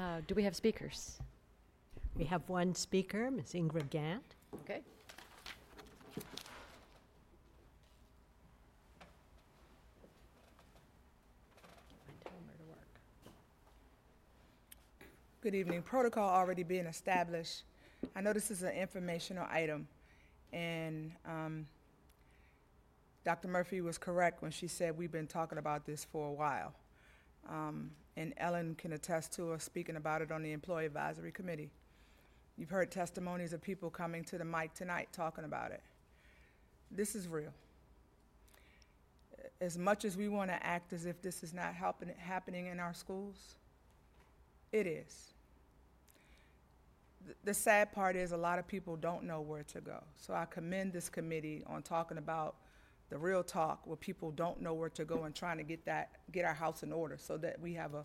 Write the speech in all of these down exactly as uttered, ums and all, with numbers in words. Uh, do we have speakers? We have one speaker, Miz Ingrid Gant. Okay. Good evening. Protocol already being established. I know this is an informational item, and um, Doctor Murphy was correct when she said we've been talking about this for a while. Um, and Ellen can attest to us speaking about it on the Employee Advisory Committee. You've heard testimonies of people coming to the mic tonight talking about it. This is real. As much as we want to act as if this is not happen- happening in our schools, it is. The sad part is a lot of people don't know where to go. So I commend this committee on talking about the real talk where people don't know where to go and trying to get that, get our house in order so that we have a,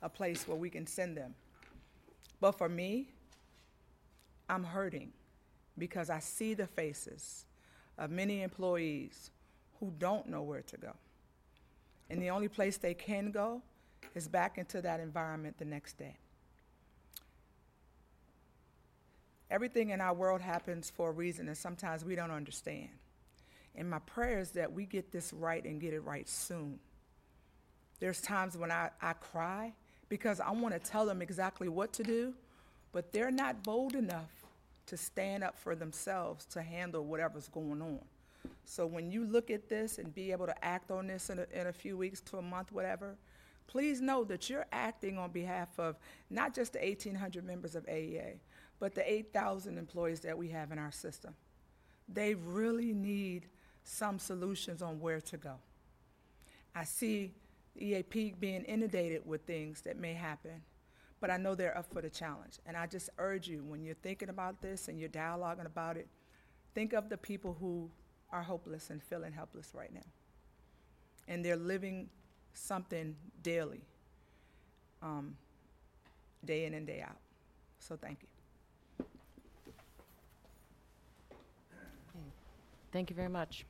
a place where we can send them. But for me, I'm hurting because I see the faces of many employees who don't know where to go. And the only place they can go is back into that environment the next day. Everything in our world happens for a reason, and sometimes we don't understand. And my prayer is that we get this right and get it right soon. There's times when I, I cry because I want to tell them exactly what to do, but they're not bold enough to stand up for themselves to handle whatever's going on. So when you look at this and be able to act on this in a, in a few weeks to a month, whatever, please know that you're acting on behalf of not just the eighteen hundred members of A E A, but the eight thousand employees that we have in our system. They really need some solutions on where to go. I see the E A P being inundated with things that may happen, but I know they're up for the challenge. And I just urge you, when you're thinking about this and you're dialoguing about it, think of the people who are hopeless and feeling helpless right now. And they're living something daily, um, day in and day out. So thank you. Thank you very much.